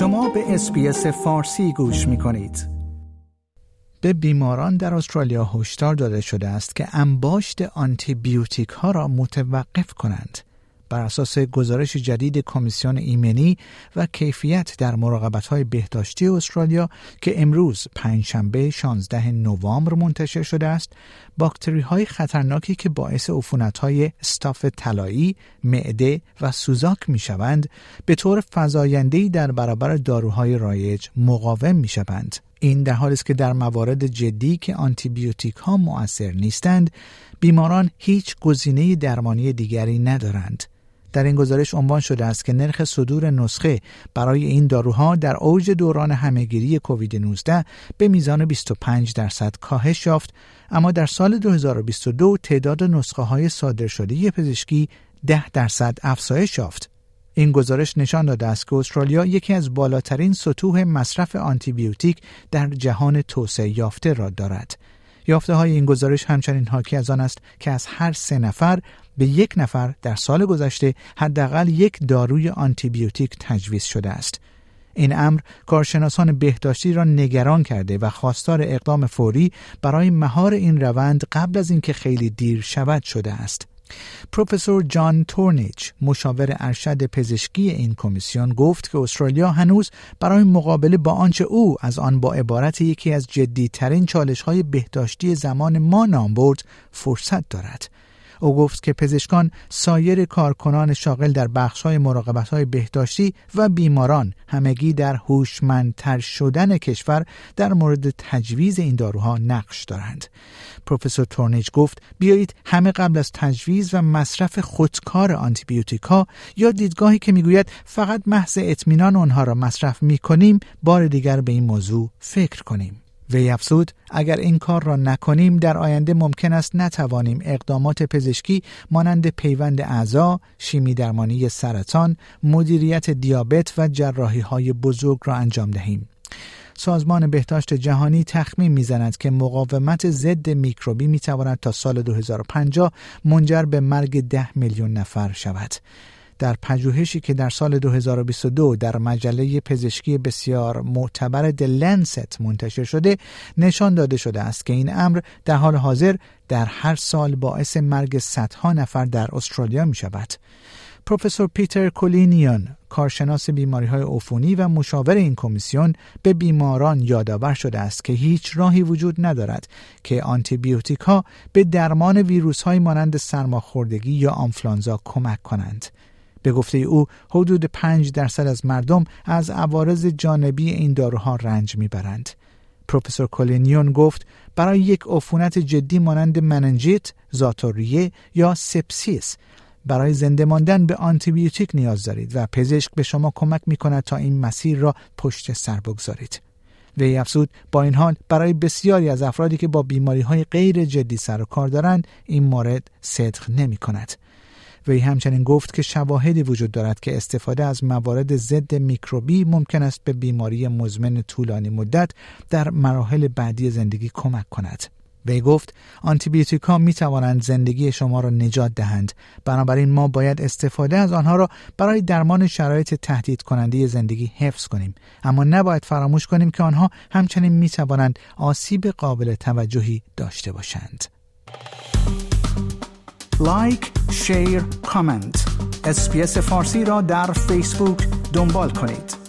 شما به اس‌بی‌اس فارسی گوش می‌کنید. به بیماران در استرالیا هشدار داده شده است که انباشت آنتیبیوتیک ها را متوقف کنند. بر اساس گزارش جدید کمیسیون ایمنی و کیفیت در مراقبت‌های بهداشتی استرالیا که امروز پنجشنبه 16 نوامبر منتشر شده است، باکتری‌های خطرناکی که باعث عفونت‌های استاف طلایی، معده و سوزاک می‌شوند، به طور فزاینده‌ای در برابر داروهای رایج مقاوم می‌شوند. این در حالی است که در موارد جدی که آنتیبیوتیک‌ها مؤثر نیستند، بیماران هیچ گزینه درمانی دیگری ندارند. در این گزارش عنوان شده است که نرخ صدور نسخه برای این داروها در اوج دوران همهگیری کووید 19 به میزان 25% کاهش یافت، اما در سال 2022 تعداد نسخه های صادر شده پزشکی 10% افزایش یافت. این گزارش نشان داده است که استرالیا یکی از بالاترین سطوح مصرف آنتیبیوتیک در جهان توسعه یافته را دارد. یافته های این گزارش همچنین حاکی از آن است که از هر 3 نفر به 1 نفر در سال گذشته حداقل 1 داروی آنتیبیوتیک تجویز شده است. این امر کارشناسان بهداشتی را نگران کرده و خواستار اقدام فوری برای مهار این روند قبل از اینکه خیلی دیر شود شده است. پروفسور جان تورنیچ، مشاور ارشد پزشکی این کمیسیون، گفت که استرالیا هنوز برای مقابله با آنچه او از آن با عبارت یکی از جدی‌ترین چالش‌های بهداشتی زمان ما نام برد، فرصت دارد. او گفت که پزشکان، سایر کارکنان شاغل در بخش‌های مراقبت‌های بهداشتی و بیماران همگی در هوشمندتر شدن کشور در مورد تجویز این داروها نقش دارند. پروفسور تورنیج گفت: بیایید همه قبل از تجویز و مصرف خودکار آنتیبیوتیک‌ها یا دیدگاهی که می‌گوید فقط محض اطمینان آنها را مصرف می‌کنیم، بار دیگر به این موضوع فکر کنیم. وی افزود: اگر این کار را نکنیم، در آینده ممکن است نتوانیم اقدامات پزشکی مانند پیوند اعضا، شیمی درمانی سرطان، مدیریت دیابت و جراحی‌های بزرگ را انجام دهیم. سازمان بهداشت جهانی تخمین می‌زند که مقاومت ضد میکروبی می‌تواند تا سال 2050 منجر به مرگ 10 میلیون نفر شود. در پژوهشی که در سال 2022 در مجله پزشکی بسیار معتبر The Lancet منتشر شده، نشان داده شده است که این امر در حال حاضر در هر سال باعث مرگ صدها نفر در استرالیا می شود. پروفسور پیتر کولینیون، کارشناس بیماری‌های عفونی و مشاور این کمیسیون، به بیماران یادآور شده است که هیچ راهی وجود ندارد که آنتیبیوتیک‌ها به درمان ویروس‌های مانند سرماخوردگی یا آنفلانزا کمک کنند. به گفته او، حدود 5% از مردم از عوارض جانبی این داروها رنج میبرند. پروفسور کولینیون گفت: برای یک عفونت جدی مانند مننجیت، زاتوریه یا سپسیس، برای زنده ماندن به آنتیبیوتیک نیاز دارید و پزشک به شما کمک میکند تا این مسیر را پشت سر بگذارید. وی افزود: با این حال، برای بسیاری از افرادی که با بیماری‌های غیر جدی سر و کار دارند، این مورد صدق نمیکند. وی همچنین گفت که شواهدی وجود دارد که استفاده از موارد ضد میکروبی ممکن است به بیماری مزمن طولانی مدت در مراحل بعدی زندگی کمک کند. وی گفت: آنتیبیوتیک‌ها می‌توانند زندگی شما را نجات دهند، بنابراین ما باید استفاده از آنها را برای درمان شرایط تهدید کننده زندگی حفظ کنیم، اما نباید فراموش کنیم که آنها همچنین می‌توانند آسیب قابل توجهی داشته باشند. لایک، شیر، کامنت. اس‌بی‌اس فارسی را در فیسبوک دنبال کنید.